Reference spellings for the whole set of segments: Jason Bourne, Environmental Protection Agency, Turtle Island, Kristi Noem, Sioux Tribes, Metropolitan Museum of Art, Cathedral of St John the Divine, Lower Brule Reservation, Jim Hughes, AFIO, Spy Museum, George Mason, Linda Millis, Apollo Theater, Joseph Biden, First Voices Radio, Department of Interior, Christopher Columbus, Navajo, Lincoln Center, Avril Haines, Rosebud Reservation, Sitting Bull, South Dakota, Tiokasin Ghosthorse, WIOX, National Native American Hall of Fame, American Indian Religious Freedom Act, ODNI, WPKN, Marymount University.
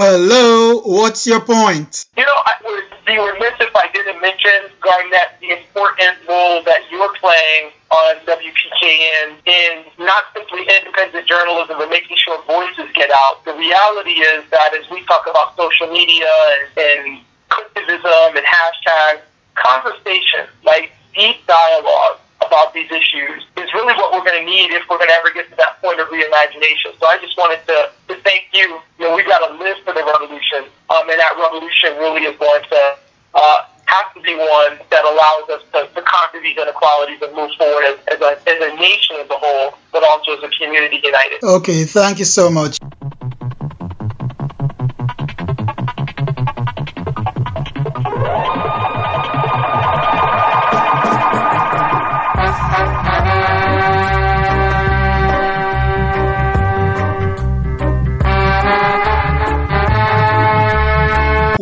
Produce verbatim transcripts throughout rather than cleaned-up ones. Hello, what's your point? You know, I would be remiss if I didn't mention, Garnett, the important role that you are playing on W P K N in not simply independent journalism, but making sure voices get out. The reality is that as we talk about social media and, and criticism and hashtags, conversation, like deep dialogue about these issues, is really what we're going to need if we're going to ever get to that point of reimagination. So I just wanted to, to thank you. You know, we've got to live for the revolution, um, and that revolution really is going to uh, have to be one that allows us to, to conquer these inequalities and move forward as, as, a, as a nation as a whole, but also as a community united. Okay, thank you so much.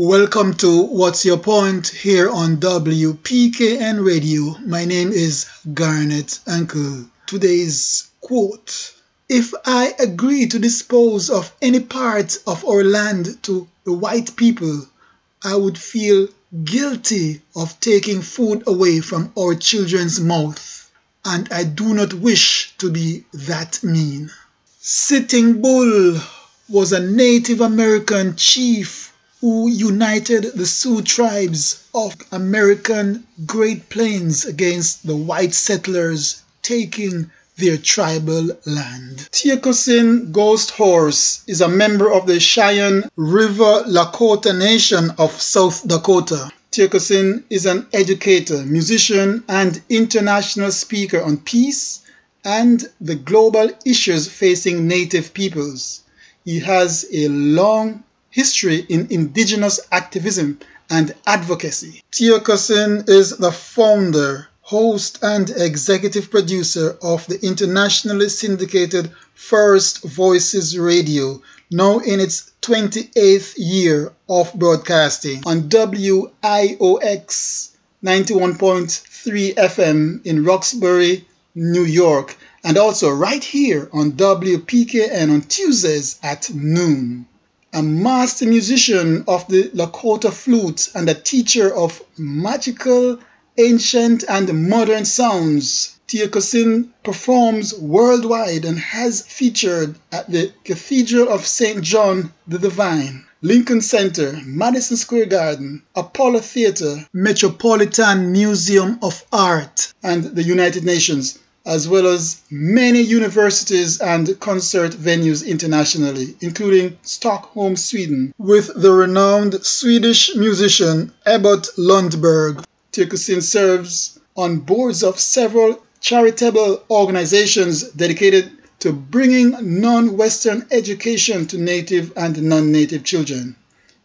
Welcome to What's Your Point here on W P K N Radio. My name is Garnett Ankle. Today's quote: "If I agree to dispose of any part of our land to the white people, I would feel guilty of taking food away from our children's mouth, and I do not wish to be that mean." Sitting Bull was a Native American chief who united the Sioux Tribes of American Great Plains against the white settlers taking their tribal land. Tiokasin Ghosthorse is a member of the Cheyenne River Lakota Nation of South Dakota. Tiokasin is an educator, musician, and international speaker on peace and the global issues facing Native peoples. He has a long history in indigenous activism and advocacy. Tiokasin is the founder, host, and executive producer of the internationally syndicated First Voices Radio, now in its twenty-eighth year of broadcasting on W I O X ninety-one point three F M in Roxbury, New York, and also right here on W P K N on Tuesdays at noon. A master musician of the Lakota flute and a teacher of magical, ancient, and modern sounds, Tiokasin performs worldwide and has featured at the Cathedral of St John the Divine, Lincoln Center, Madison Square Garden, Apollo Theater, Metropolitan Museum of Art, and the United Nations, as well as many universities and concert venues internationally, including Stockholm, Sweden, with the renowned Swedish musician Ebbot Lundberg. Tiokasin serves on boards of several charitable organizations dedicated to bringing non-Western education to Native and non-Native children.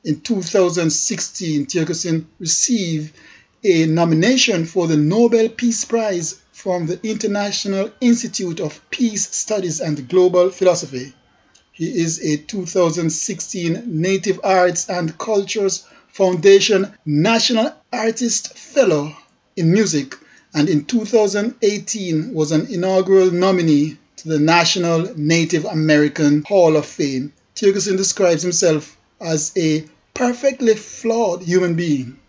In two thousand sixteen, Tiokasin received a nomination for the Nobel Peace Prize from the International Institute of Peace Studies and Global Philosophy. He is a two thousand sixteen Native Arts and Cultures Foundation National Artist Fellow in Music, and in two thousand eighteen was an inaugural nominee to the National Native American Hall of Fame. Tiokasin describes himself as a perfectly flawed human being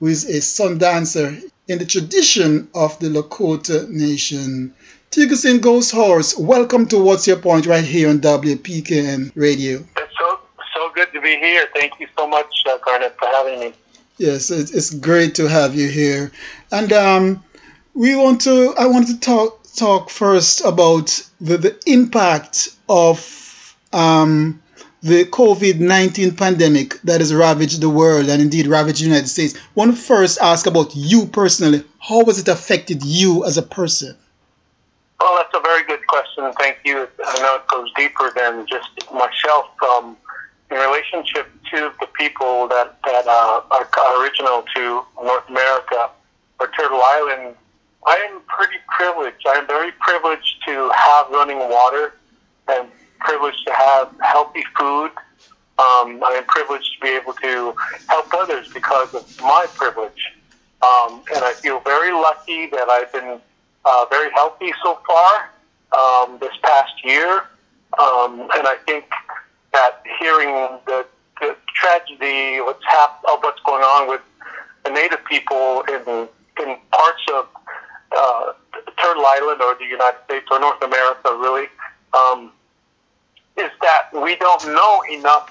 who is a sun dancer in the tradition of the Lakota Nation. Tiokasin Ghosthorse, welcome to What's Your Point right here on W P K N Radio. It's so, so good to be here. Thank you so much, uh, Garnett, for having me. Yes, it, it's great to have you here. And um, we want to. I wanted to talk talk first about the, the impact of um, the COVID nineteen pandemic that has ravaged the world and indeed ravaged the United States. I want to first ask about you personally. How has it affected you as a person? Well, that's a very good question. Thank you. I know it goes deeper than just myself. Um, in relationship to the people that, that uh, are, are original to North America or Turtle Island, I am pretty privileged. I am very privileged to have running water and privileged to have healthy food. Um, I am privileged to be able to help others because of my privilege. Um, and I feel very lucky that I've been uh, very healthy so far um, this past year. Um, and I think that hearing the, the, on with the Native people in in parts of uh, Turtle Island or the United States or North America, really, um, is that we don't know enough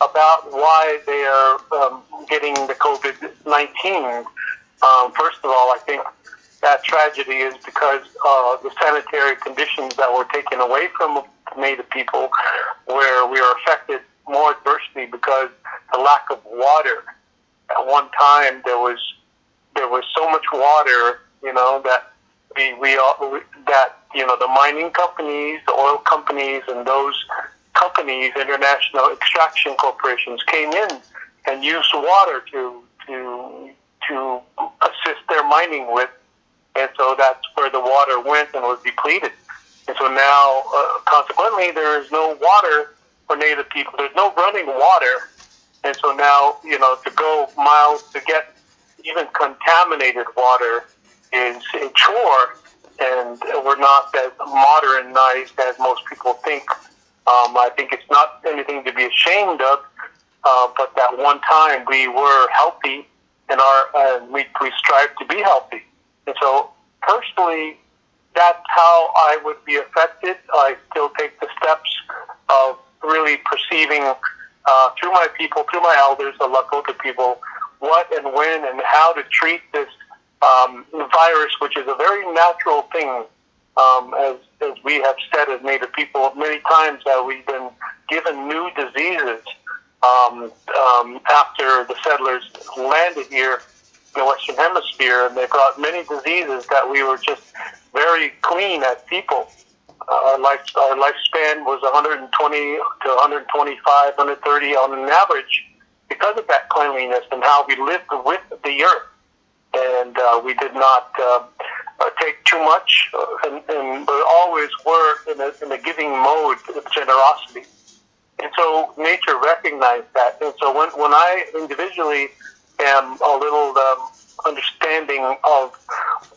about why they are um, getting the COVID nineteen. Um, first of all, I think that tragedy is because uh, the sanitary conditions that were taken away from Native people, where we are affected more adversely because the lack of water. At one time, there was there was so much water, you know, that we we all, that you know the mining companies, the oil companies, and those companies, international extraction corporations, came in and used water to to to assist their mining with, and so that's where the water went and was depleted. And so now, uh, consequently, there is no water for Native people. There's no running water. And so now, you know, to go miles to get even contaminated water is a chore. And we're not as modernized as most people think. Um, I think it's not anything to be ashamed of, uh, but that one time we were healthy and our, uh, we, we strive to be healthy. And so personally, that's how I would be affected. I still take the steps of really perceiving uh, through my people, through my elders, the Lakota people, what and when and how to treat this um, virus, which is a very natural thing, um, as, as we have said as Native people many times, that we've been given new diseases um, um, after the settlers landed here in the Western Hemisphere, and they brought many diseases that we were just very clean as people. Uh, our, life, our lifespan was one hundred twenty to one hundred twenty-five, one hundred thirty on an average because of that cleanliness and how we lived with the earth. And uh, we did not uh, take too much, and, and we always were in a, in a giving mode of generosity. And so nature recognized that. And so when, when I individually am a little um, understanding of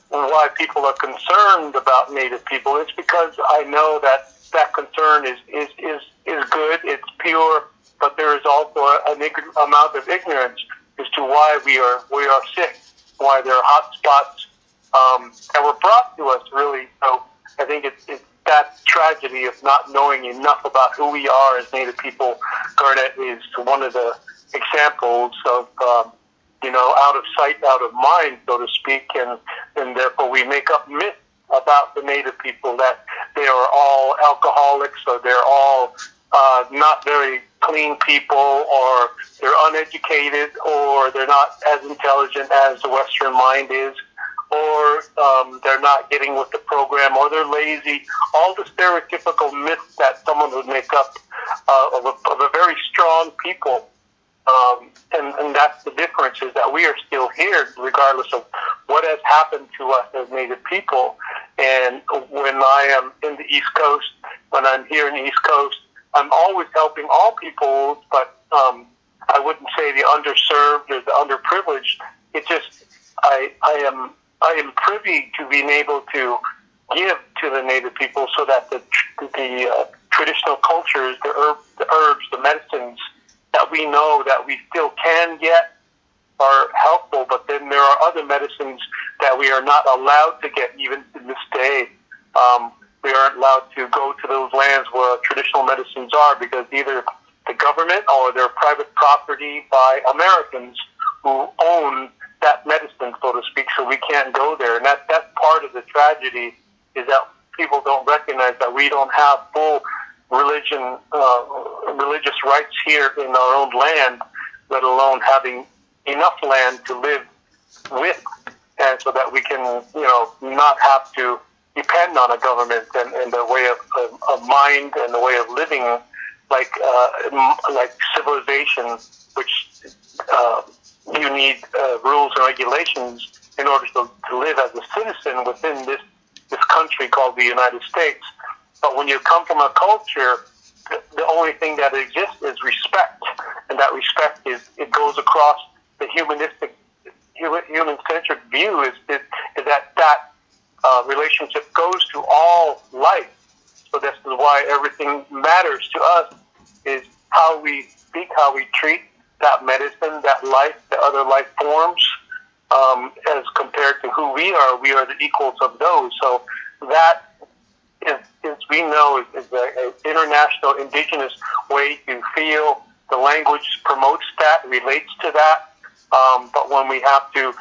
why people are concerned about Native people, it's because I know that that concern is is, is, is good, it's pure, but there is also an ig- amount of ignorance as to why we are we are sick, why there are hot spots um, that were brought to us, really. So I think it's, it's that tragedy of not knowing enough about who we are as Native people. Garnett is one of the examples of um, you know, out of sight, out of mind, so to speak, and, and therefore we make up myths about the Native people that they are all alcoholics or they're all uh, not very clean people or they're uneducated or they're not as intelligent as the Western mind is or um, they're not getting with the program or they're lazy. All the stereotypical myths that someone would make up uh, of, a, of a very strong people. Um, and, and that's the difference, is that we are still here regardless of what has happened to us as Native people. And when I am in the East Coast, when I'm here in the East Coast, I'm always helping all people, but um, I wouldn't say the underserved or the underprivileged. It just, I, I am I am privy to being able to give to the Native people so that the, the uh, traditional cultures, the, herb, the herbs, the medicines, that we know that we still can get are helpful, but then there are other medicines that we are not allowed to get even to this day. Um, we aren't allowed to go to those lands where traditional medicines are because either the government or they're private property by Americans who own that medicine, so to speak, so we can't go there. And that, that's part of the tragedy, is that people don't recognize that we don't have full religion, uh, religious rights here in our own land, let alone having enough land to live with, and so that we can, you know, not have to depend on a government and, and a way of, of, of mind and a way of living like uh, like civilization, which uh, you need uh, rules and regulations in order to, to live as a citizen within this, this country called the United States. But when you come from a culture, the only thing that exists is respect, and that respect is, it goes across the humanistic, human-centric view, is, is, is that that uh, relationship goes to all life. So this is why everything matters to us, is how we speak, how we treat, that medicine, that life, the other life forms, um, as compared to who we are. We are the equals of those. So that is, is we know, is an international indigenous way to feel. The language promotes that, relates to that. Um, but when we have to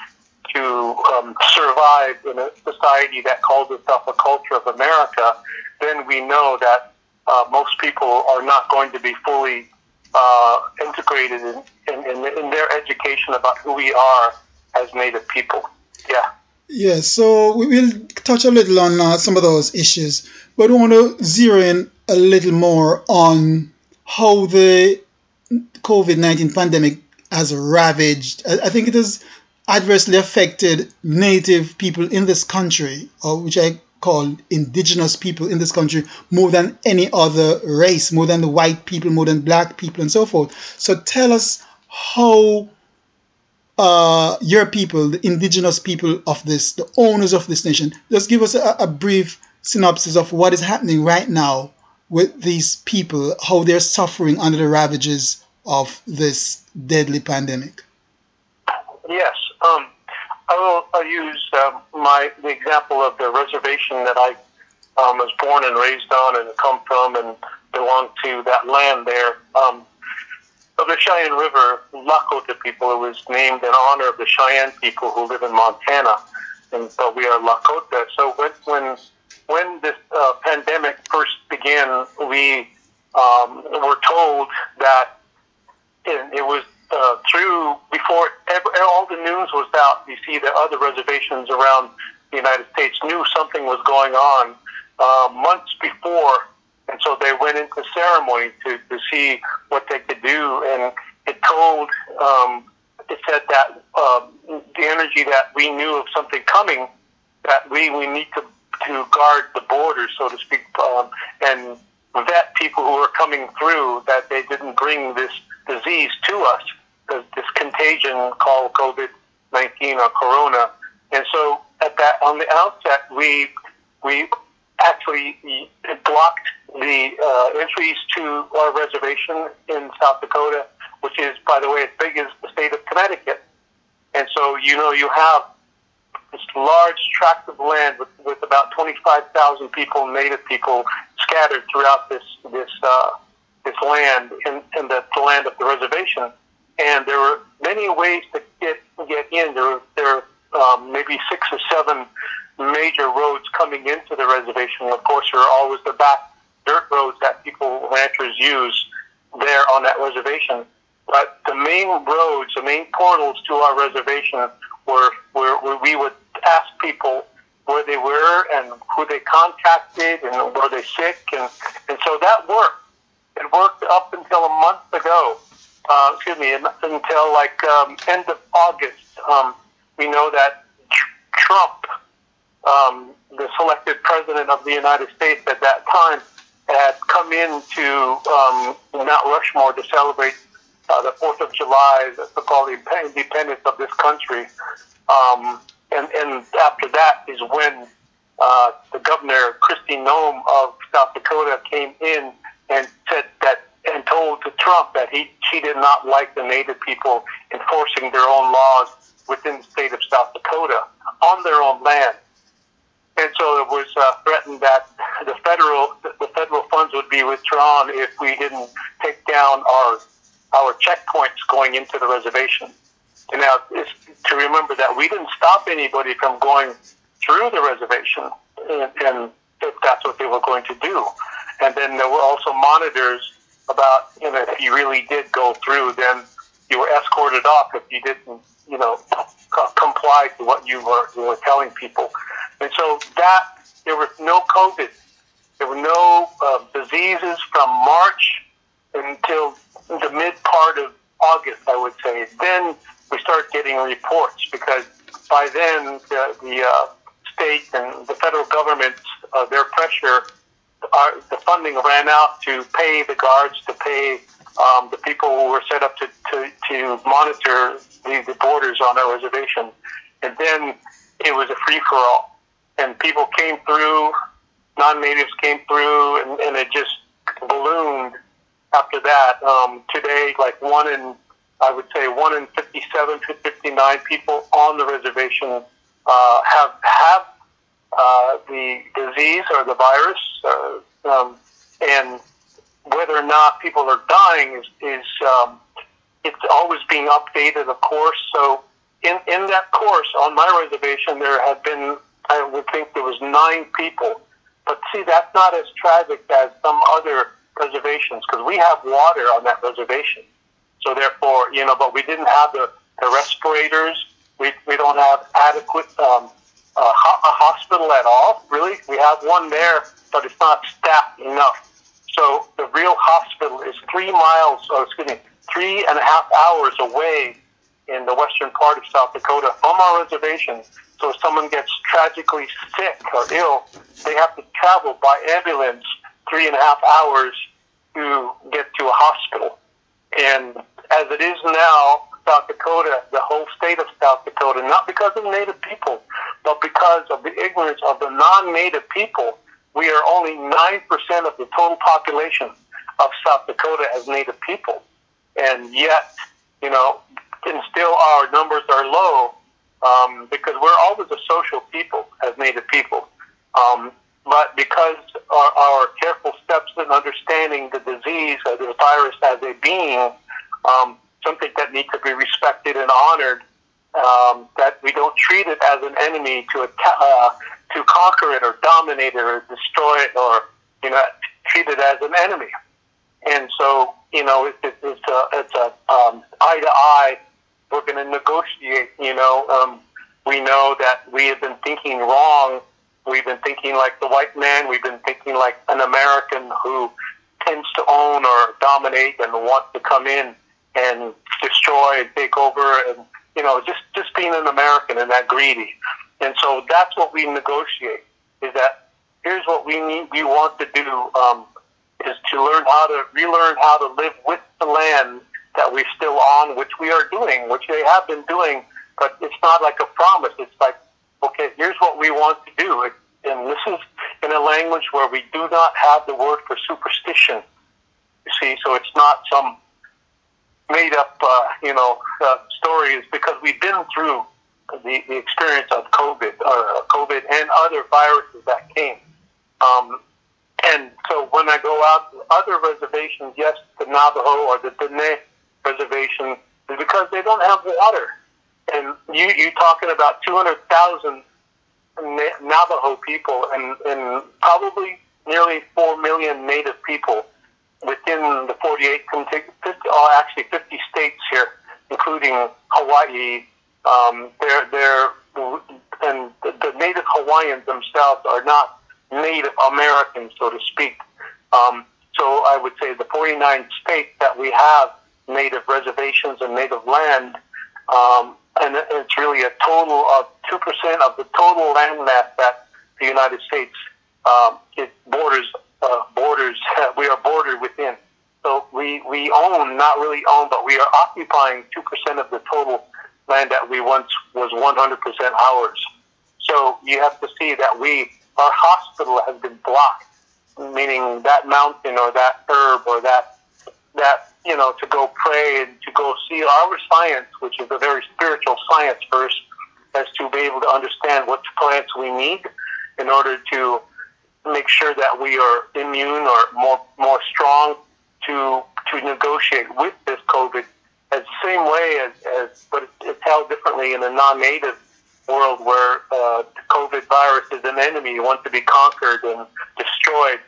to um, survive in a society that calls itself a culture of America, then we know that uh, most people are not going to be fully uh, integrated in, in, in, in their education about who we are as Native people. Yeah. Yeah, so we will touch a little on uh, some of those issues, but we want to zero in a little more on how the COVID nineteen pandemic has ravaged, I think it has adversely affected Native people in this country, or which I call indigenous people in this country, more than any other race, more than the white people, more than black people, and so forth. So tell us how uh, your people, the indigenous people of this, the owners of this nation, just give us a, a brief synopsis of what is happening right now with these people, how they're suffering under the ravages of this deadly pandemic. Yes, um, I will I'll use um, my the example of the reservation that I um, was born and raised on and come from and belong to that land there. Um, of the Cheyenne River Lakota people, it was named in honor of the Cheyenne people who live in Montana, and so we are Lakota. So when when, when this uh, pandemic first began, we um, were told that and it was uh, through, before ever, all the news was out, you see the other reservations around the United States knew something was going on uh, months before, and so they went into ceremony to, to see what they could do, and it told, um, it said that uh, the energy that we knew of something coming, that we, we need to, to guard the borders, so to speak, um, and vet people who are coming through, that they didn't bring this disease to us, this contagion called COVID nineteen or Corona. And so at that, on the outset, we we actually blocked the uh, entries to our reservation in South Dakota, which is, by the way, as big as the state of Connecticut. And so, you know, you have this large tract of land with, with about twenty-five thousand people, Native people, scattered throughout this this uh this land in, in the, the land of the reservation, and there were many ways to get get in. There were, there were um, maybe six or seven major roads coming into the reservation. Of course, there are always the back dirt roads that people, ranchers, use there on that reservation. But the main roads, the main portals to our reservation were where, where we would ask people where they were and who they contacted and were they sick, and, and so that worked. It worked up until a month ago, uh, excuse me, until like um, end of August. Um, we know that tr- Trump, um, the selected president of the United States at that time, had come into um, Mount Rushmore to celebrate uh, the fourth of July, the so-called independence of this country. Um, and, and after that is when uh, the governor, Kristi Noem of South Dakota, came in and said that, and told to Trump that he she did not like the Native people enforcing their own laws within the state of South Dakota on their own land, and so it was uh, threatened that the federal the federal funds would be withdrawn if we didn't take down our our checkpoints going into the reservation. And now it's to remember that we didn't stop anybody from going through the reservation, and, and if that's what they were going to do. And then there were also monitors about, you know, if you really did go through, then you were escorted off if you didn't, you know, co- comply to what you were, you were telling people. And so that, there was no COVID. There were no uh, diseases from March until the mid part of August, I would say. Then we start getting reports, because by then the, the uh, state and the federal government, uh, their pressure, Our, the funding ran out to pay the guards, to pay um, the people who were set up to, to, to monitor the, the borders on our reservation. And then it was a free-for-all. And people came through, non-natives came through, and, and it just ballooned after that. Um, today, like one in I would say one in fifty-seven to fifty-nine people on the reservation uh, have have uh, the disease or the virus, uh, um, and whether or not people are dying is, is um, it's always being updated, of course. So in, in that course, on my reservation, there had been, I would think there was nine people. But see, that's not as tragic as some other reservations, because we have water on that reservation. So therefore, you know, but we didn't have the, the respirators. We we don't have adequate um, uh, ho a hospital at all, really. We have one there, but it's not staffed enough. So the real hospital is three miles, oh, excuse me, three and a half hours away in the western part of South Dakota from our reservation. So if someone gets tragically sick or ill, they have to travel by ambulance three and a half hours to get to a hospital. And as it is now, South Dakota, the whole state of South Dakota, not because of Native people, but because of the ignorance of the non-Native people, we are only nine percent of the total population of South Dakota as Native people. And yet, you know, and still our numbers are low, um, because we're always a social people as Native people. Um, but because our, our careful steps in understanding the disease or the virus as a being, um, something that needs to be respected and honored, um, that we don't treat it as an enemy to uh, to conquer it or dominate it or destroy it, or, you know, treat it as an enemy. And so, you know, it, it, it's a, it's a um, eye to eye. We're going to negotiate. You know, um, we know that we have been thinking wrong. We've been thinking like the white man. We've been thinking like an American who tends to own or dominate and wants to come in and destroy and take over, and, you know, just, just being an American and that greedy. And so that's what we negotiate, is that here's what we need, we want to do, um, is to learn how to, relearn how to live with the land that we're still on, which we are doing, which they have been doing, but it's not like a promise. It's like, okay, here's what we want to do. And this is in a language where we do not have the word for superstition, you see, so it's not some made-up, uh, you know, uh, stories, because we've been through the, the experience of COVID, uh, COVID and other viruses that came. Um, and so when I go out to other reservations, yes, the Navajo or the Diné reservation, is because they don't have water. And you, you're talking about two hundred thousand Navajo people and, and probably nearly four million Native people within the forty-eight, oh, actually fifty states here, including Hawaii. Um, they're, they're, and the Native Hawaiians themselves are not Native Americans, so to speak. Um, so I would say the forty-nine states that we have Native reservations and Native land, um, and it's really a total of two percent of the total land mass that the United States um, it borders Uh, borders, we are bordered within. So we, we own, not really own, but we are occupying two percent of the total land that we once was one hundred percent ours. So you have to see that we, our hospital has been blocked, meaning that mountain or that herb or that, that, you know, to go pray and to go see our science, which is a very spiritual science first, as to be able to understand what plants we need in order to make sure that we are immune or more more strong to to negotiate with this COVID as the same way as, as but it's held differently in a non-native world where uh, the COVID virus is an enemy, wants to be conquered and destroyed,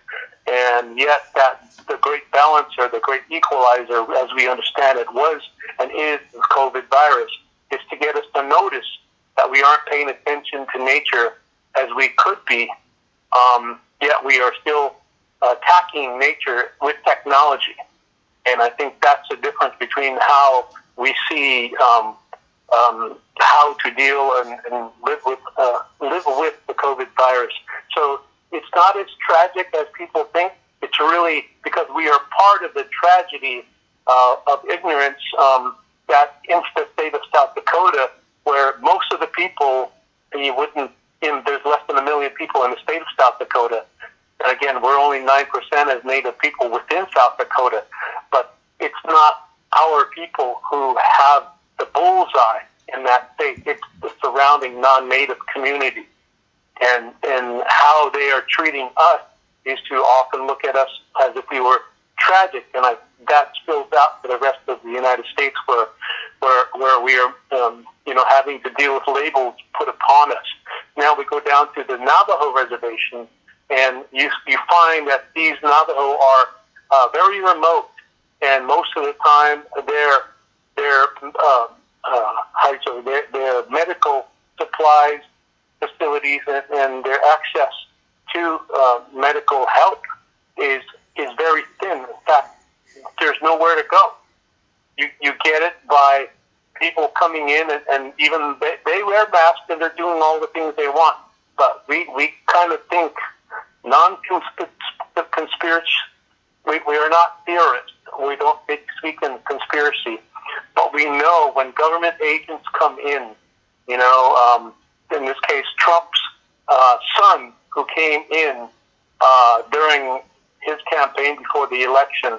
and yet that the great balancer, the great equalizer, as we understand it, was and is the COVID virus, is to get us to notice that we aren't paying attention to nature as we could be. Um, yet we are still attacking nature with technology. And I think that's the difference between how we see um, um, how to deal and, and live with uh, live with the COVID virus. So it's not as tragic as people think. It's really because we are part of the tragedy uh, of ignorance um, that in the state of South Dakota, where most of the people, you wouldn't, In, there's less than a million people in the state of South Dakota. And again, we're only nine percent as Native people within South Dakota. But it's not our people who have the bullseye in that state. It's the surrounding non-native community, and and how they are treating us. They used to often look at us as if we were tragic, and I, that spills out to the rest of the United States, where where where we are, um, you know, having to deal with labels put upon us. Now we go down to the Navajo reservation, and you you find that these Navajo are uh, very remote, and most of the time their their uh, uh, sorry, their, their medical supplies, facilities, and, and their access to uh, medical help is is very thin. In fact, there's nowhere to go. You you get it by people coming in, and, and even they, they wear masks and they're doing all the things they want. But we, we kind of think non-conspiracy. We, we are not theorists. We don't speak in conspiracy. But we know when government agents come in, you know, um, in this case, Trump's uh, son, who came in uh, during his campaign before the election,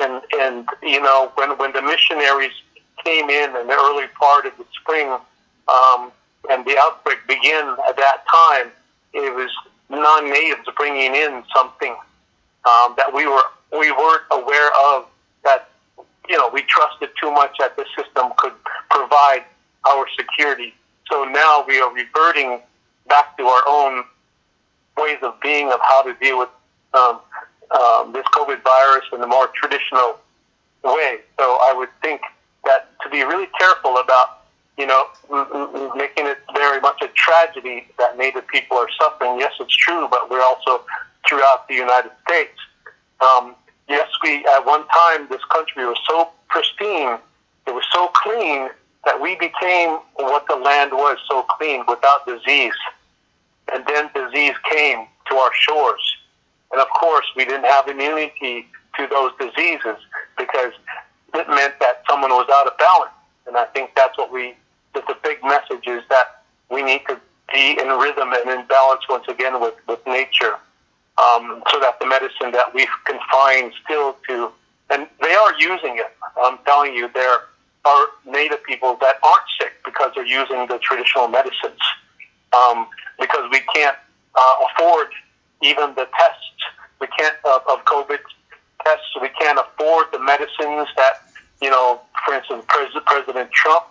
and and you know when when the missionaries came in in the early part of the spring, um, and the outbreak began at that time, it was non-natives bringing in something um, that we were we weren't aware of, that you know we trusted too much that the system could provide our security. So now we are reverting back to our own ways of being, of how to deal with um, um, this COVID virus in the more traditional way. So I would think that to be really careful about, you know, m- m- making it very much a tragedy that Native people are suffering. Yes, it's true, but we're also throughout the United States. Um, yes, we at one time this country was so pristine, it was so clean that we became what the land was, so clean, without disease. And then disease came to our shores. And of course, we didn't have immunity to those diseases because it meant that someone was out of balance. And I think that's what we, that the big message is that we need to be in rhythm and in balance once again with, with nature, um, so that the medicine that we can find still to, and they are using it. I'm telling you, there are Native people that aren't sick because they're using the traditional medicines. Um, because we can't uh, afford even the tests, we can't uh, of COVID tests. We can't afford the medicines that, you know, for instance, Pres- President Trump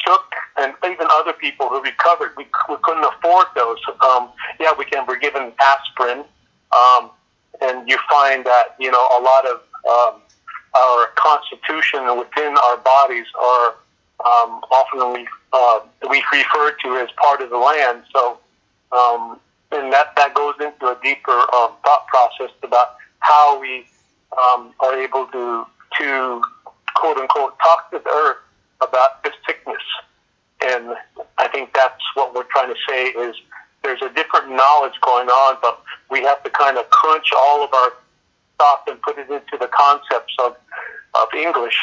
took, and even other people who recovered. We, we couldn't afford those. Um, yeah, we can. We're given aspirin, um, and you find that you know a lot of um, our constitution within our bodies are um, often we. Uh, we refer to as part of the land. So, um, and that, that goes into a deeper um, thought process about how we um, are able to, to quote unquote, talk to the earth about this sickness. And I think that's what we're trying to say is there's a different knowledge going on, but we have to kind of crunch all of our thoughts and put it into the concepts of, of English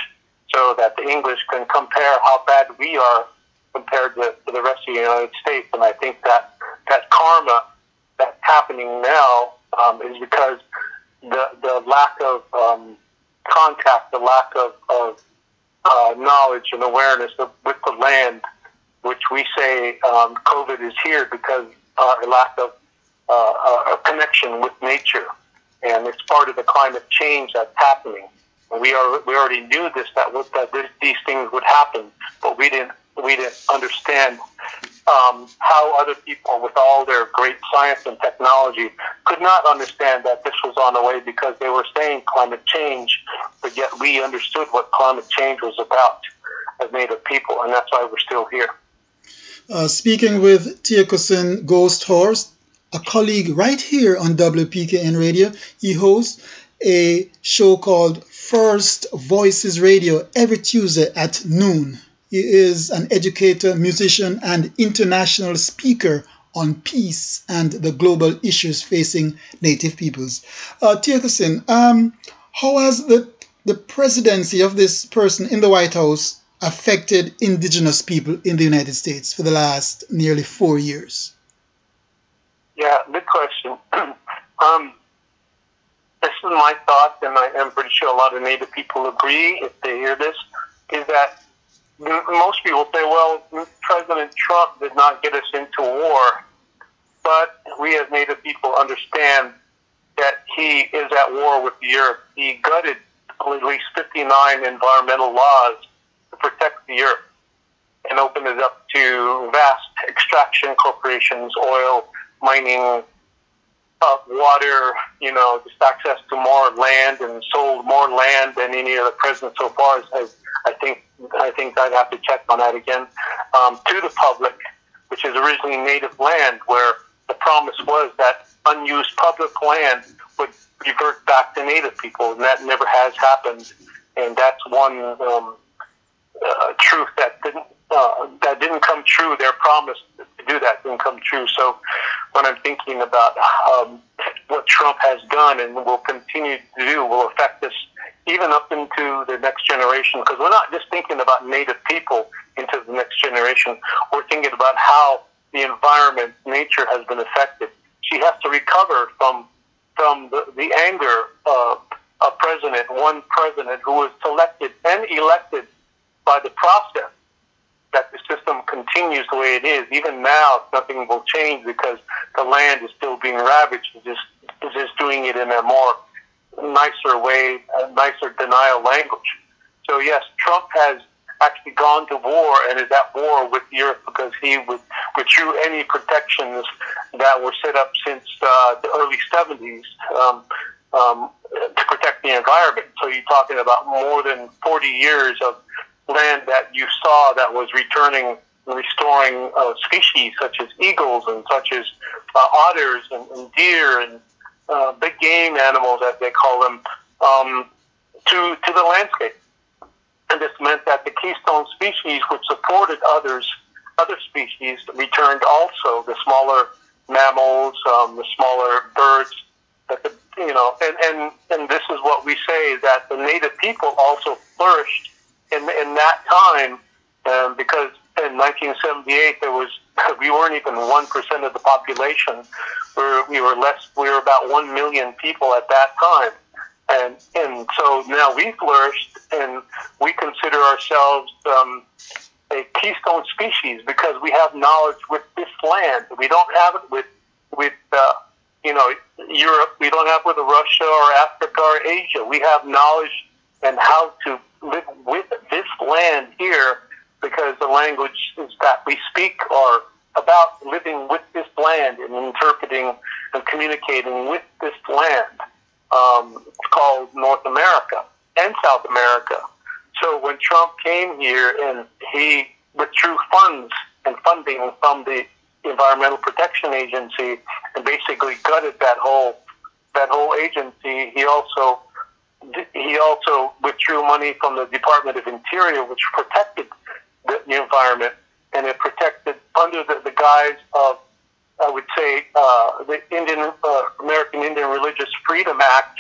so that the English can compare how bad we are compared to, to the rest of the United States. And I think that that karma that's happening now um, is because the the lack of um, contact, the lack of, of uh, knowledge and awareness of, with the land, which we say um, COVID is here because of uh, lack of uh, a connection with nature. And it's part of the climate change that's happening. And we are we already knew this, that, that this, these things would happen, but we didn't We didn't understand um, how other people, with all their great science and technology, could not understand that this was on the way because they were saying climate change, but yet we understood what climate change was about as Native people, and that's why we're still here. Uh, speaking with Tiokasin Ghosthorse, a colleague right here on W P K N Radio. He hosts a show called First Voices Radio every Tuesday at noon. He is an educator, musician, and international speaker on peace and the global issues facing Native peoples. Uh, Tiokasin, um, how has the, the presidency of this person in the White House affected indigenous people in the United States for the last nearly four years? Yeah, good question. um, this is my thought, and I, I'm pretty sure a lot of Native people agree if they hear this, is that most people say, well, President Trump did not get us into war, but we as Native people understand that he is at war with the earth. He gutted at least fifty-nine environmental laws to protect the earth and opened it up to vast extraction corporations, oil, mining, uh, water, you know, just access to more land, and sold more land than any other president so far. I, I think I think I'd have to check on that again, um, to the public, which is originally native land, where the promise was that unused public land would revert back to native people, and that never has happened. And that's one um, uh, truth that didn't uh, that didn't come true. Their promise to do that didn't come true. So when I'm thinking about um, what Trump has done and will continue to do will affect us even up into the next generation, because we're not just thinking about native people into the next generation. We're thinking about how the environment, nature, has been affected. She has to recover from from the, the anger of a president, one president who was selected and elected by the process, that the system continues the way it is. Even now, nothing will change because the land is still being ravaged. It's just, it's just doing it in a more nicer way, a nicer denial language. So yes, Trump has actually gone to war and is at war with the earth because he withdrew any protections that were set up since uh, the early seventies um, um, to protect the environment. So you're talking about more than forty years of land that you saw that was returning, restoring uh, species such as eagles and such as uh, otters and, and deer and uh, big game animals, as they call them, um, to, to the landscape. And this meant that the keystone species, which supported others, other species, returned also, the smaller mammals, um, the smaller birds, that the, you know, and, and, and this is what we say, that the native people also flourished in, in that time, um, because in nineteen seventy-eight, there was, we weren't even one percent of the population. We were, we were less, we were about one million people at that time. And, and so now we flourished, and we consider ourselves um, a keystone species because we have knowledge with this land. We don't have it with, with uh, you know, Europe. We don't have it with Russia or Africa or Asia. We have knowledge and how to live with this land here because the language that we speak are about living with this land and interpreting and communicating with this land. Um, it's called North America and South America. So when Trump came here and he withdrew funds and funding from the Environmental Protection Agency and basically gutted that whole that whole agency, he also he also withdrew money from the Department of Interior, which protected the, the environment, and it protected under the, the guise of, I would say, uh, the Indian uh, American Indian Religious Freedom Act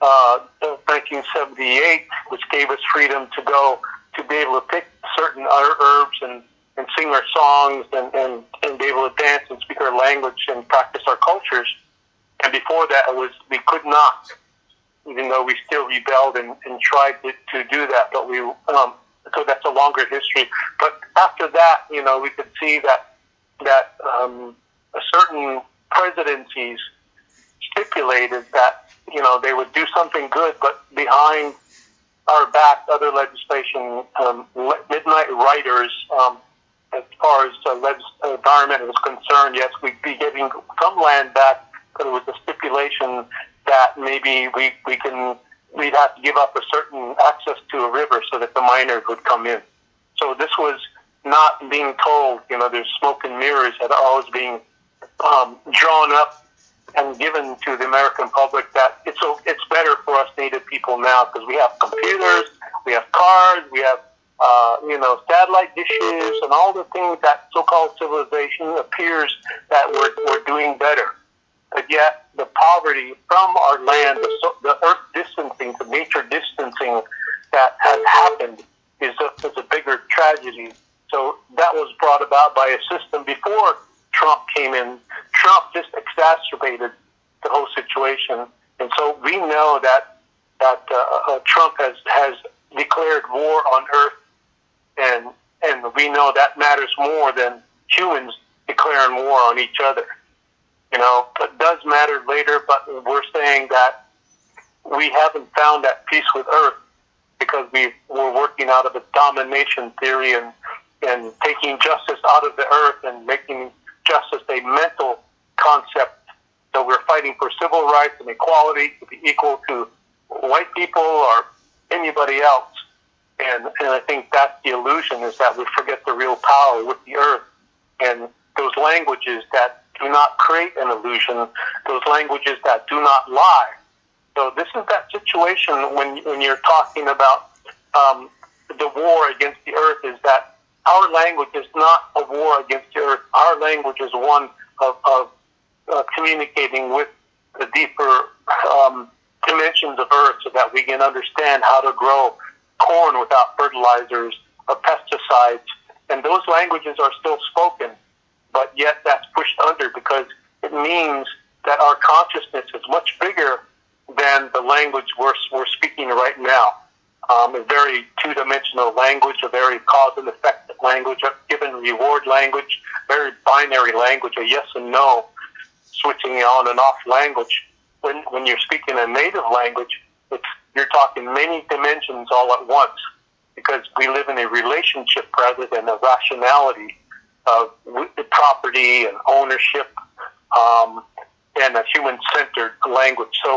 uh, of nineteen seventy-eight, which gave us freedom to go to be able to pick certain herbs and, and sing our songs and, and, and be able to dance and speak our language and practice our cultures. And before that, it was we could not, even though we still rebelled and, and tried to, to do that. But we um, so that's a longer history. But after that, you know, we could see that that. Um, certain presidencies stipulated that, you know, they would do something good, but behind our back, other legislation, um, midnight riders, um, as far as the uh, environment was concerned, yes, we'd be giving some land back, but it was a stipulation that maybe we, we can, we'd have to give up a certain access to a river so that the miners would come in. So this was not being told, you know, there's smoke and mirrors that are always being Um, drawn up and given to the American public that it's it's better for us Native people now because we have computers, we have cars, we have uh, you know satellite dishes and all the things that so-called civilization appears that we're we're doing better. But yet the poverty from our land, the, the earth distancing, the nature distancing that has happened is a, is a bigger tragedy. So that was brought about by a system before Trump came in. Trump just exacerbated the whole situation, And so we know that that uh, uh, Trump has, has declared war on Earth, and and we know that matters more than humans declaring war on each other. You know, it does matter later, but we're saying that we haven't found that peace with Earth because we we're working out of a domination theory and and taking justice out of the Earth and making justice a mental concept. So we're fighting for civil rights and equality to be equal to white people or anybody else. And, and I think that's the illusion, is that we forget the real power with the Earth. And those languages that do not create an illusion, those languages that do not lie. So this is that situation when, when you're talking about um, the war against the Earth, is that our language is not a war against the Earth. Our language is one of, of Uh, communicating with the deeper um, dimensions of Earth, so that we can understand how to grow corn without fertilizers or pesticides. And those languages are still spoken, but yet that's pushed under because it means that our consciousness is much bigger than the language we're, we're speaking right now. Um, a very two-dimensional language, a very cause and effect language, a given reward language, very binary language, a yes and no, switching on and off language. When when you're speaking a native language, it's, you're talking many dimensions all at once, because we live in a relationship rather than a rationality of property and ownership um, and a human-centered language. So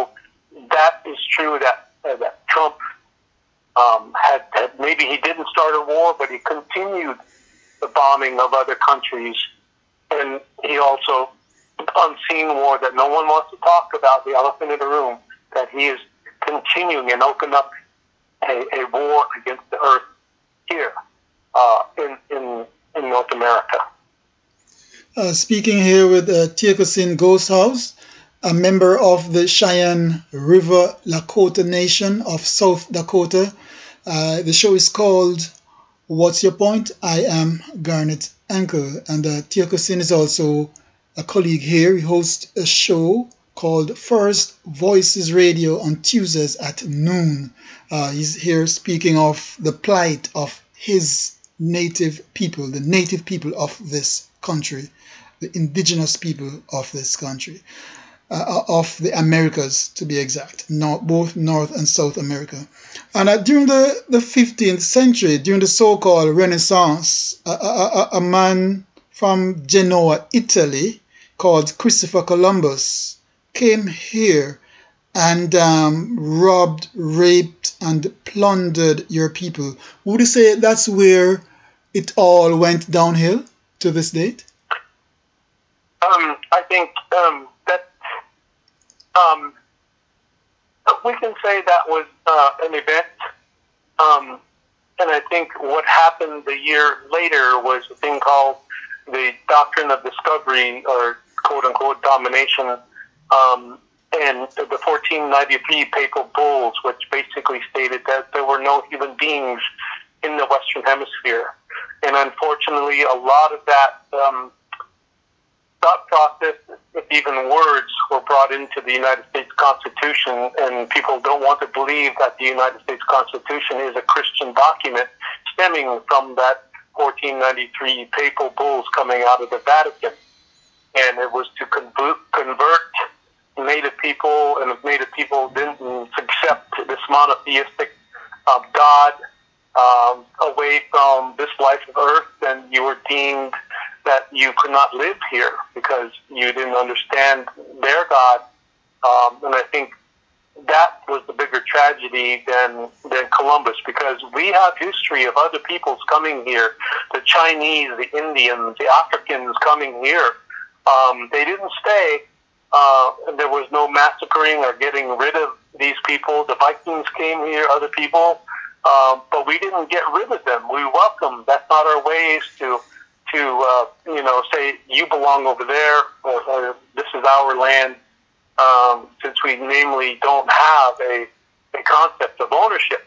that is true that, uh, that Trump um, had, had, maybe he didn't start a war, but he continued the bombing of other countries, and he also... unseen war that no one wants to talk about, the elephant in the room, that he is continuing and opening up a, a war against the Earth here uh, in, in in North America. Uh, speaking here with uh, Tiokasin Ghosthorse, a member of the Cheyenne River Lakota Nation of South Dakota. Uh, the show is called What's Your Point? I am Garnett Ankle, and uh, Tiokasin is also a colleague here. He hosts a show called First Voices Radio on Tuesdays at noon. Uh, he's here speaking of the plight of his native people, the native people of this country, the indigenous people of this country, uh, of the Americas to be exact, North, both North and South America. And uh, during the, the fifteenth century, during the so-called Renaissance, a, a, a, a man from Genoa, Italy, called Christopher Columbus, came here and um, robbed, raped, and plundered your people. Would you say that's where it all went downhill to this date? Um, I think um, that um, we can say that was uh, an event, um, and I think what happened the year later was a thing called the Doctrine of Discovery, or quote-unquote domination, um, and the, the fourteen ninety-three papal bulls, which basically stated that there were no human beings in the Western Hemisphere. And unfortunately, a lot of that um, thought process, if even words, were brought into the United States Constitution, and people don't want to believe that the United States Constitution is a Christian document stemming from that fourteen ninety-three papal bulls coming out of the Vatican. And it was to convert, convert Native people, and if Native people didn't accept this monotheistic uh, God um, away from this life of Earth, then you were deemed that you could not live here because you didn't understand their God. Um, and I think that was the bigger tragedy than than Columbus, because we have history of other peoples coming here, the Chinese, the Indians, the Africans coming here. Um, they didn't stay. Uh, there was no massacring or getting rid of these people. The Vikings came here, other people, uh, but we didn't get rid of them. We welcomed. That's not our ways to to uh, you know, say you belong over there, or, or this is our land. Um, since we namely don't have a, a concept of ownership.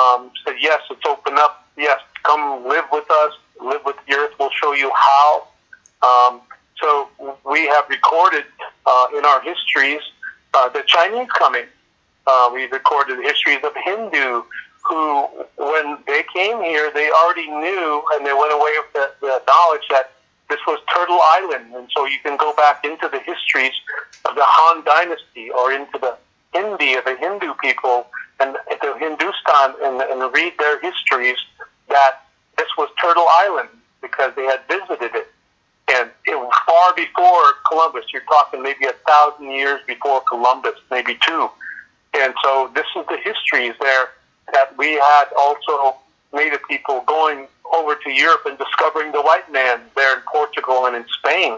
Um, so yes, it's open up. Yes, come live with us, live with the Earth. We'll show you how. Um, so we have recorded uh, in our histories uh, the Chinese coming. Uh, we recorded histories of Hindu who, when they came here, they already knew, and they went away with the, the knowledge that this was Turtle Island. And so you can go back into the histories of the Han Dynasty or into the Hindi of the Hindu people and the Hindustan and, and read their histories that this was Turtle Island because they had visited it. And it was far before Columbus. You're talking maybe a thousand years before Columbus, maybe two. And so this is the histories there that we had also Native people going over to Europe and discovering the white man there in Portugal and in Spain.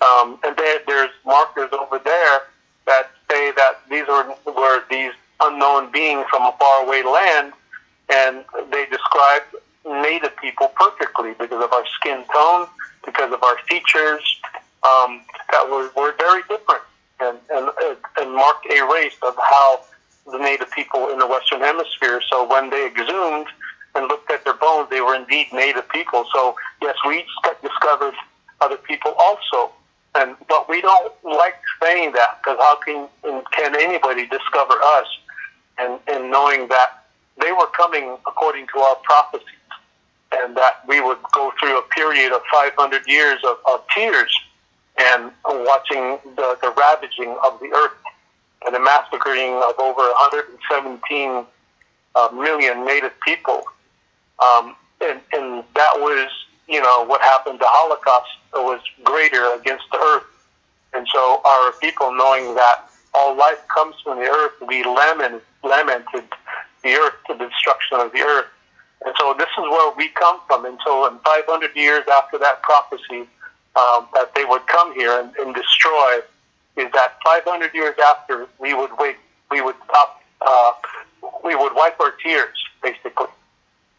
Um, and there, there's markers over there that say that these were, were these unknown beings from a faraway land, and they describe Native people perfectly because of our skin tone, because of our features, um, that were, were very different and, and, and marked a race of how the Native people in the Western Hemisphere. So when they exhumed and looked at their bones, they were indeed Native people. So yes, we discovered other people also, and but we don't like saying that because how can can anybody discover us? And, and knowing that they were coming according to our prophecies, and that we would go through a period of five hundred years of, of tears and watching the, the ravaging of the earth and the massacring of over one hundred seventeen uh, million Native people. Um, and, and that was, you know, what happened. The Holocaust was greater against the earth. And so our people, knowing that all life comes from the earth, we lament, lamented the earth, the destruction of the earth. And so this is where we come from. And so in five hundred years after that prophecy, um, that they would come here and, and destroy, is that five hundred years after, we would wait, we would stop, uh, we would wipe our tears, basically.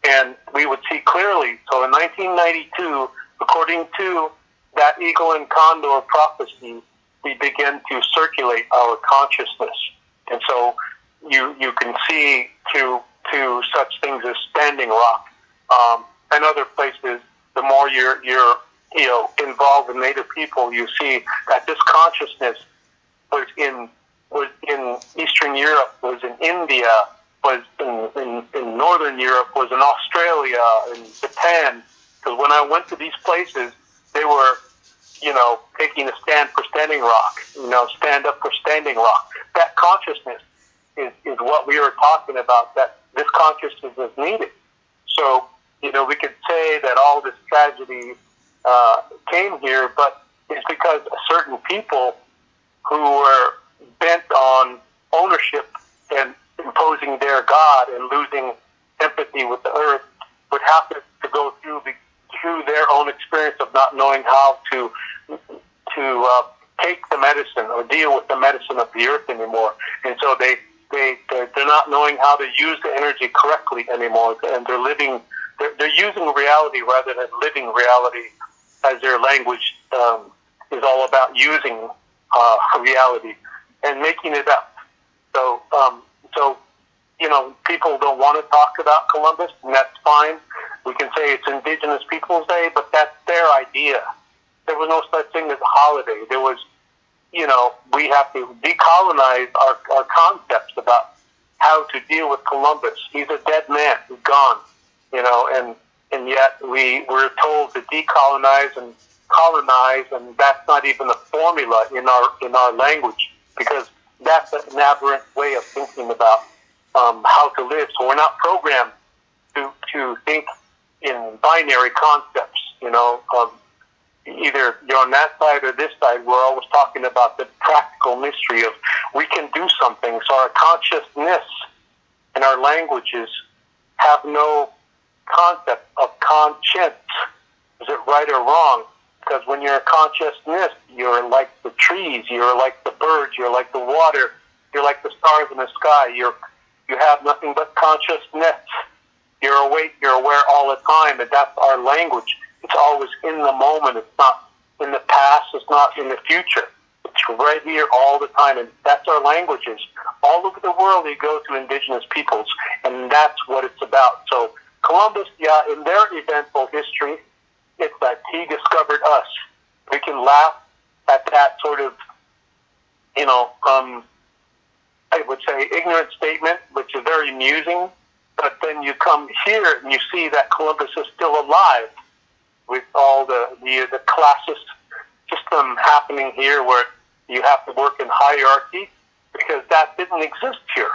And we would see clearly. So in nineteen ninety-two, according to that eagle and condor prophecy, we begin to circulate our consciousness. And so you you can see to to such things as Standing Rock um, and other places. The more you're you're you know involved with Native people, you see that this consciousness was in was in Eastern Europe, was in India, was in in, in Northern Europe, was in Australia, in Japan. Because when I went to these places, they were you know taking a stand for Standing Rock. You know, stand up for Standing Rock. That consciousness is is what we were talking about. That this consciousness is needed. So, you know, we could say that all this tragedy uh, came here, but it's because certain people who were bent on ownership and imposing their God and losing empathy with the earth would have to, to go through the, through their own experience of not knowing how to to uh, take the medicine or deal with the medicine of the earth anymore. And so they They, they're, they're not knowing how to use the energy correctly anymore, and they're living, they're, they're using reality rather than living reality, as their language um, is all about using uh, reality and making it up. So, um, so you know, people don't want to talk about Columbus, and that's fine. We can say it's Indigenous Peoples Day, but that's their idea. There was no such thing as a holiday. There was You know, we have to decolonize our, our concepts about how to deal with Columbus. He's a dead man. He's gone. You know, and and yet we we're told to decolonize and colonize, and that's not even a formula in our in our language, because that's an aberrant way of thinking about um, how to live. So we're not programmed to to think in binary concepts. You know. Um, Either you're on that side or this side. We're always talking about the practical mystery of we can do something. So our consciousness and our languages have no concept of conscience. Is it right or wrong? Because when you're a consciousness, you're like the trees, you're like the birds, you're like the water, you're like the stars in the sky. You're you have nothing but consciousness. You're awake, you're aware all the time, and that's our language. It's always in the moment. It's not in the past. It's not in the future. It's right here all the time, and that's our languages. All over the world, you go to Indigenous peoples, and that's what it's about. So Columbus, yeah, in their eventful history, it's that he discovered us. We can laugh at that sort of, you know, um, I would say, ignorant statement, which is very amusing. But then you come here and you see that Columbus is still alive with all the, the, the classist system happening here where you have to work in hierarchy, because that didn't exist here.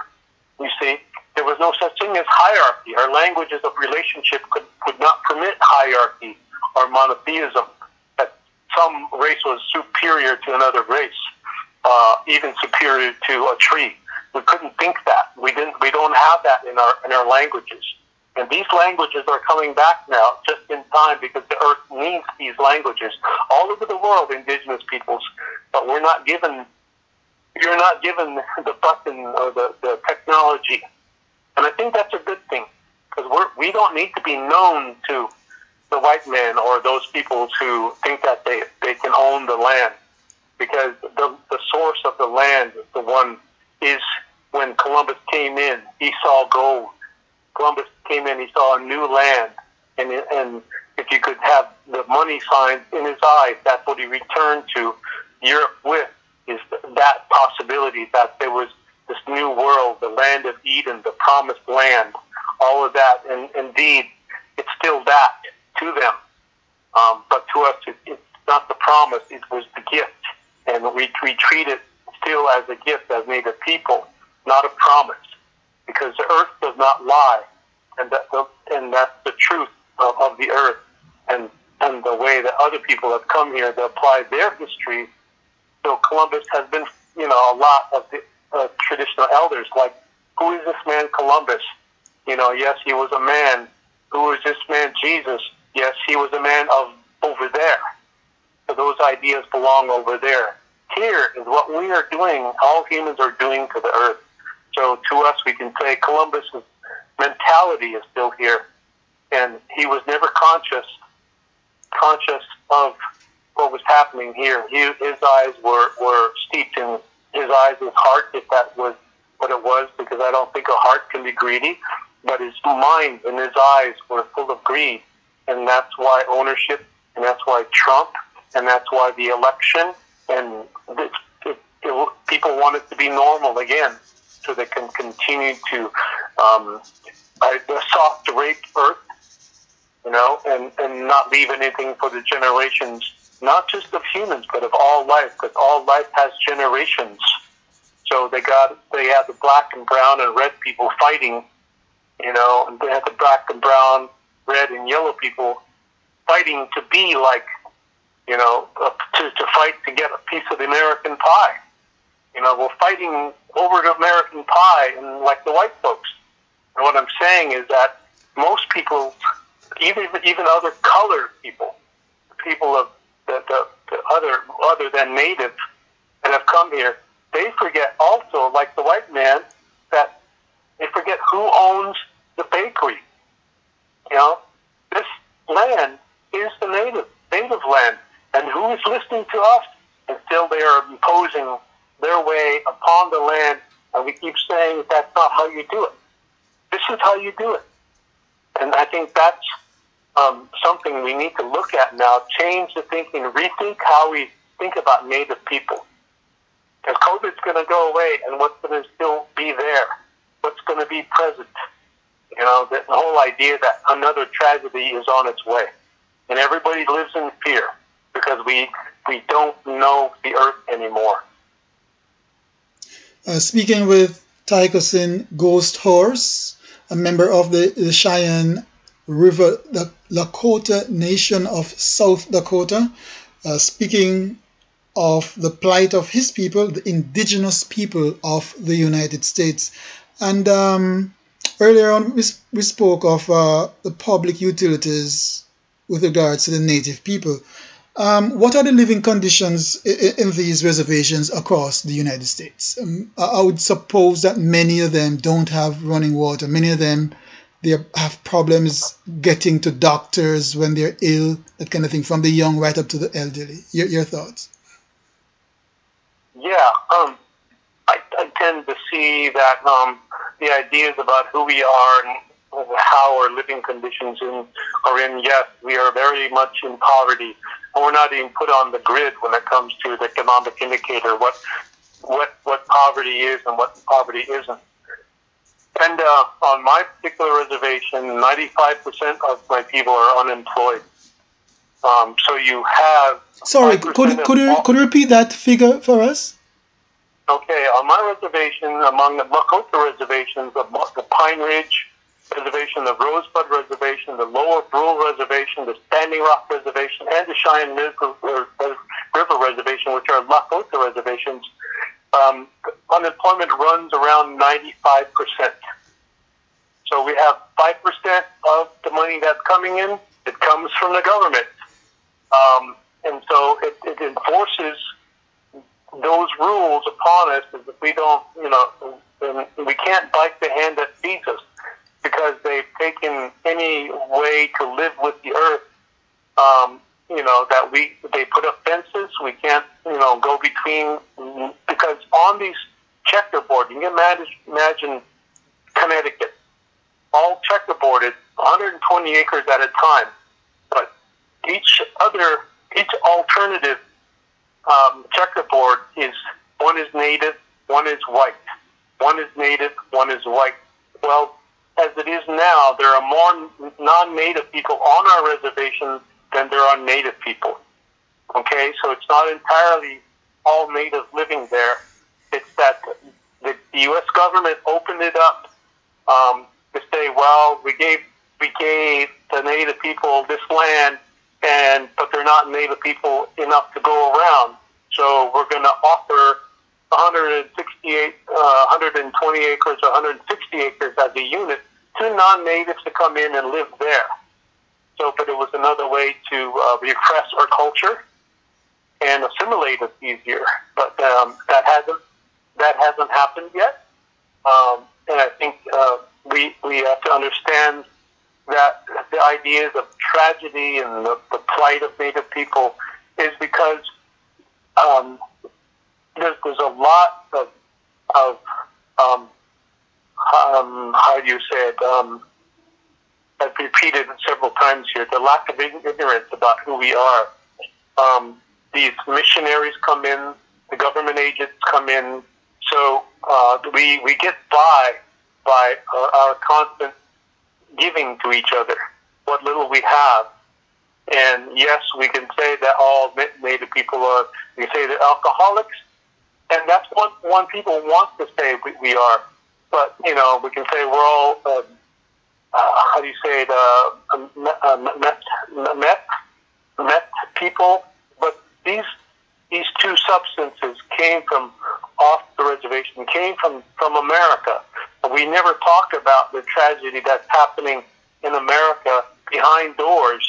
You see, there was no such thing as hierarchy. Our languages of relationship could, could not permit hierarchy or monotheism, that some race was superior to another race, uh, even superior to a tree. We couldn't think that. We didn't. We don't have that in our in our languages. And these languages are coming back now, just in time, because the earth needs these languages all over the world. Indigenous peoples, but we're not given. You're not given the button or the, the technology, and I think that's a good thing, because we we don't need to be known to the white men or those peoples who think that they they can own the land, because the the source of the land is the one. Is when Columbus came in, he saw gold. Columbus came in, he saw a new land. And, and if you could have the money signs in his eyes, that's what he returned to Europe with, is that possibility that there was this new world, the land of Eden, the promised land, all of that. And indeed, it's still that to them. Um, but to us, it, it's not the promise, it was the gift. And we, we treat it still as a gift, as Native people, not a promise, because the earth does not lie, and that the, and that's the truth of, of the earth, and and the way that other people have come here to apply their history. So Columbus has been, you know, a lot of the uh, traditional elders, like, who is this man Columbus? You know, yes, he was a man. Who is this man Jesus? Yes, he was a man of over there. So those ideas belong over there. Here is what we are doing, all humans are doing to the earth. So to us, we can say Columbus's mentality is still here, and he was never conscious conscious of what was happening here. He, his eyes were, were steeped in his eyes, his heart, if that was what it was, because I don't think a heart can be greedy, but his mind and his eyes were full of greed, and that's why ownership, and that's why Trump, and that's why the election, and it, it, it, people want it to be normal again, so they can continue to um, uh, soft rape earth, you know, and, and not leave anything for the generations, not just of humans, but of all life, because all life has generations. So they got, they had the black and brown and red people fighting, you know, and they had the black and brown, red and yellow people fighting to be like, you know, to, to fight to get a piece of the American pie. You know, we're fighting over the American pie, and like the white folks. And what I'm saying is that most people, even even other colored people, people of the, the, the other other than Native that have come here, they forget also, like the white man, that they forget who owns the bakery. You know, this land is the Native, Native land. And who is listening to us? And still they are imposing their way upon the land, and we keep saying that's not how you do it. This is how you do it. And I think that's um, something we need to look at now, change the thinking, rethink how we think about Native people. Because COVID's going to go away, and what's going to still be there? What's going to be present? You know, the whole idea that another tragedy is on its way. And everybody lives in fear, because we we don't know the earth anymore. Uh, speaking with Tiokasin Ghosthorse, a member of the, the Cheyenne River the Lakota Nation of South Dakota, uh, speaking of the plight of his people, the indigenous people of the United States. And um, earlier on, we, we spoke of uh, the public utilities with regards to the Native people. Um, what are the living conditions in, in these reservations across the United States? Um, I would suppose that many of them don't have running water. Many of them, they have problems getting to doctors when they're ill, that kind of thing, from the young right up to the elderly. Your, your thoughts? Yeah, um, I, I tend to see that um, the ideas about who we are and how our living conditions in, are in, yes, we are very much in poverty. And we're not even put on the grid when it comes to the economic indicator, what what what poverty is and what poverty isn't. And uh, on my particular reservation, ninety-five percent of my people are unemployed. Um, so you have... Sorry, could could you, could you repeat that figure for us? Okay, on my reservation, among the Lakota reservations, the, the Pine Ridge Reservation, the Rosebud Reservation, the Lower Brule Reservation, the Standing Rock Reservation, and the Cheyenne River Reservation, which are Lakota reservations, um, unemployment runs around ninety-five percent. So we have five percent of the money that's coming in. It comes from the government. Um, and so it, it enforces those rules upon us. If we don't, you know, we can't bite the hand that feeds us, because they've taken any way to live with the earth. Um, you know, that we, they put up fences. We can't, you know, go between, because on these checkerboards, you can imagine Connecticut, all checkerboarded, one hundred twenty acres at a time. But each other, each alternative um, checkerboard is, one is native, one is white. One is native, one is white. Well, as it is now, there are more non-native people on our reservation than there are native people. Okay, so it's not entirely all native living there. It's that the U S government opened it up um, to say, well, we gave we gave the native people this land, and but they're not native people enough to go around. So we're going to offer one hundred sixty-eight, uh, one hundred twenty acres, or one hundred sixty acres as a unit to non-natives to come in and live there. So, but it was another way to uh, repress our culture and assimilate us easier. But um, that hasn't that hasn't happened yet. Um, and I think uh, we we have to understand that the ideas of tragedy and the, the plight of Native people is because um, there's, there's a lot of, of um, um, how do you say it, um, I've repeated several times here, the lack of ignorance about who we are. Um, these missionaries come in, the government agents come in, so uh, we, we get by by our, our constant giving to each other, what little we have. And yes, we can say that all Native people are, we say they're alcoholics, and that's what one people wants to say we, we are. But, you know, we can say we're all, uh, uh, how do you say it, uh, uh, meth, meth, meth people. But these these two substances came from off the reservation, came from, from America. We never talk about the tragedy that's happening in America behind doors.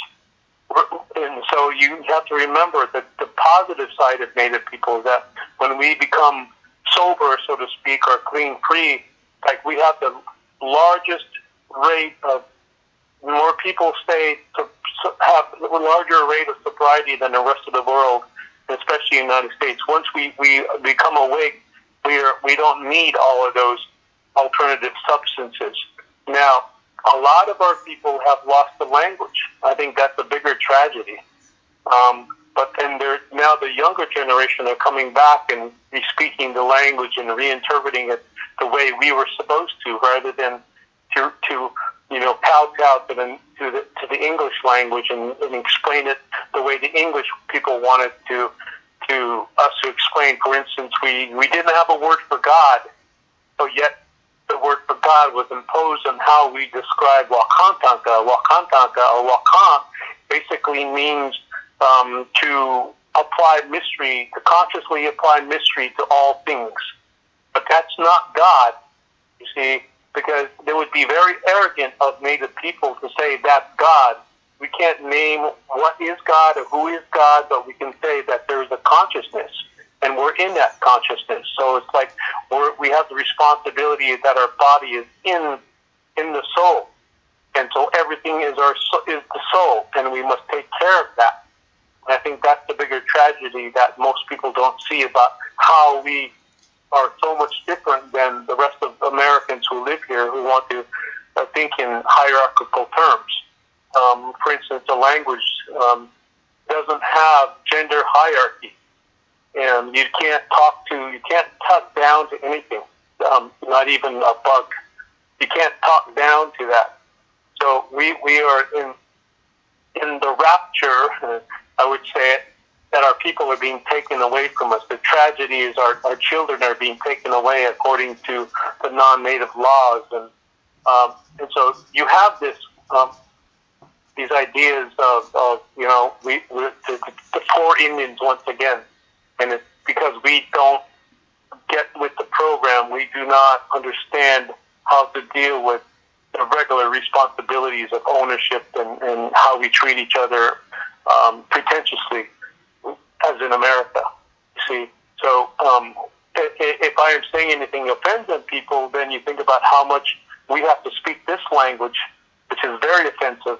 And so you have to remember that the positive side of Native people is that when we become sober, so to speak, or clean free, like we have the largest rate of, more people stay to have a larger rate of sobriety than the rest of the world, especially in the United States. Once we, we become awake, we are, we don't need all of those alternative substances. Now, a lot of our people have lost the language. I think that's a bigger tragedy. Um, but then there, now the younger generation are coming back and re-speaking the language and reinterpreting it the way we were supposed to, rather than to, to you know, kowtow to the, to the, to the English language and, and explain it the way the English people wanted to, to us to explain. For instance, we, we didn't have a word for God, so yet the word for God was imposed on how we describe Wakan Tanka. Wakan Tanka, or Wakan, basically means um, to apply mystery, to consciously apply mystery to all things. But that's not God, you see, because it would be very arrogant of Native people to say that's God. We can't name what is God or who is God, but we can say that there is a consciousness, and we're in that consciousness. So it's like we're, we have the responsibility that our body is in in the soul, and so everything is our is the soul, and we must take care of that. And I think that's the bigger tragedy that most people don't see about how we are so much different than the rest of Americans who live here, who want to uh, think in hierarchical terms. Um, for instance, the language um, doesn't have gender hierarchy. and you can't talk to, you can't talk down to anything, um, not even a bug. You can't talk down to that. So we we are in in the rapture, I would say it, that our people are being taken away from us. The tragedy is our, our children are being taken away according to the non-native laws, and um, and so you have this um, these ideas of, of you know we we're the, the poor Indians once again, and it's because we don't get with the program, we do not understand how to deal with the regular responsibilities of ownership and, and how we treat each other um, pretentiously. As in America, you see. So um, if I am saying anything offensive, people, then you think about how much we have to speak this language, which is very offensive,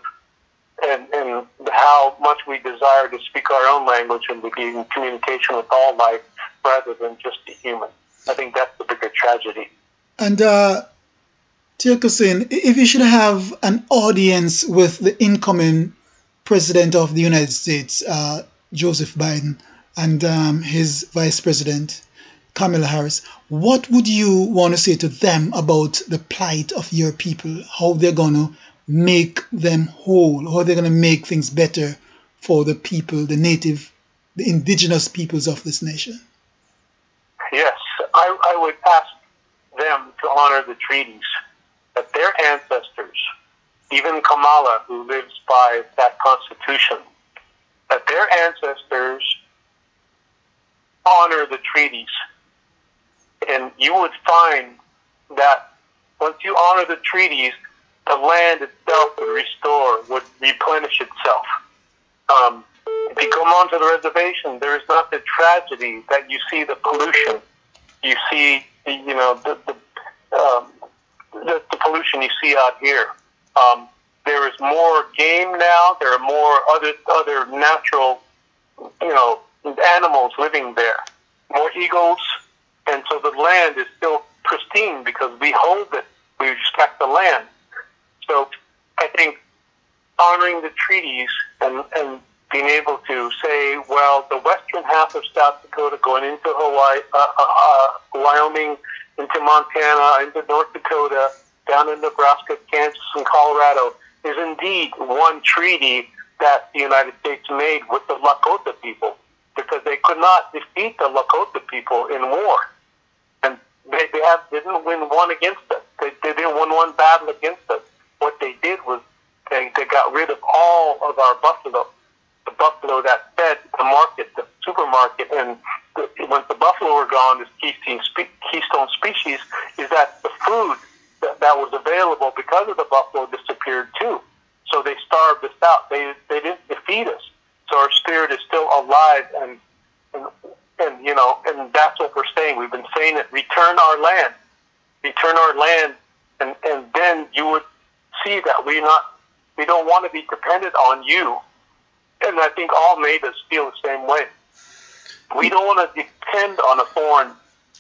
and, and how much we desire to speak our own language and to be in communication with all life rather than just the human. I think that's the bigger tragedy. And uh, Tiokasin, if you should have an audience with the incoming president of the United States, uh, Joseph Biden, and um, his vice president, Kamala Harris, what would you want to say to them about the plight of your people, how they're going to make them whole, how they're going to make things better for the people, the native, the indigenous peoples of this nation? Yes, I, I would ask them to honor the treaties that their ancestors, even Kamala, who lives by that constitution, that their ancestors honor the treaties. And you would find that once you honor the treaties, the land itself would restore, would replenish itself. Um, if you come onto the reservation, there is not the tragedy that you see, the pollution. You see, you know, the, the, um, the, the pollution you see out here. Um, There is more game now. There are more other other natural, you know, animals living there. More eagles, and so the land is still pristine because we hold it. We respect the land. So I think honoring the treaties and, and being able to say, well, the western half of South Dakota going into Hawaii, uh, uh, Wyoming, into Montana, into North Dakota, down in Nebraska, Kansas, and Colorado, is indeed one treaty that the United States made with the Lakota people, because they could not defeat the Lakota people in war. And they, they have, didn't win one against us. They, they didn't win one battle against us. What they did was they, they got rid of all of our buffalo, the buffalo that fed the market, the supermarket. And the, once the buffalo were gone, this keystone, spe- keystone species is that the food that was available because of the buffalo disappeared too. So they starved us out. They they didn't defeat us. So our spirit is still alive, and and, and you know, and that's what we're saying. We've been saying it. Return our land. Return our land, and, and then you would see that we not we don't want to be dependent on you. And I think all natives feel the same way. We don't want to depend on a foreign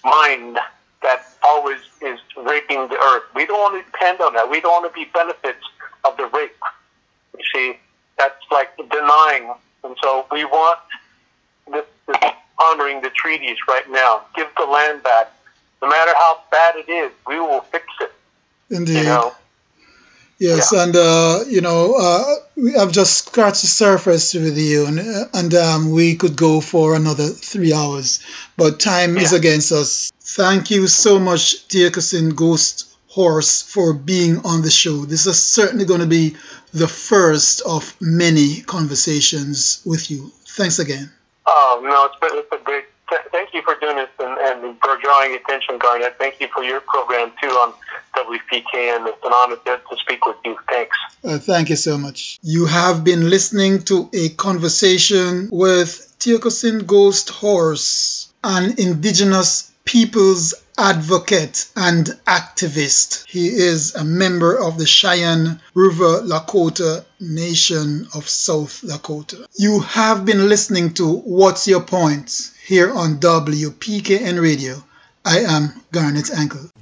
mind that always is raping the earth. We don't want to depend on that. We don't want to be benefits of the rape. You see, that's like denying. And so we want this, this honoring the treaties right now. Give the land back. No matter how bad it is, we will fix it. Indeed. You know? Yes, yeah. and, uh, you know, uh, I've just scratched the surface with you, and, and um, we could go for another three hours, but time yeah. is against us. Thank you so much, Tiokasin Ghosthorse, for being on the show. This is certainly going to be the first of many conversations with you. Thanks again. Oh, no, it's been, it's been great. Th- thank you for doing this and, and for drawing attention, Garnett. Thank you for your program, too, on W P K N. It's an honor to speak with you. Thanks. Uh, thank you so much. You have been listening to a conversation with Tiokasin Ghosthorse, an indigenous people's advocate and activist. He is a member of the Cheyenne River Lakota Nation of South Dakota. You have been listening to What's Your Point here on W P K N Radio. I am Garnett Ankle.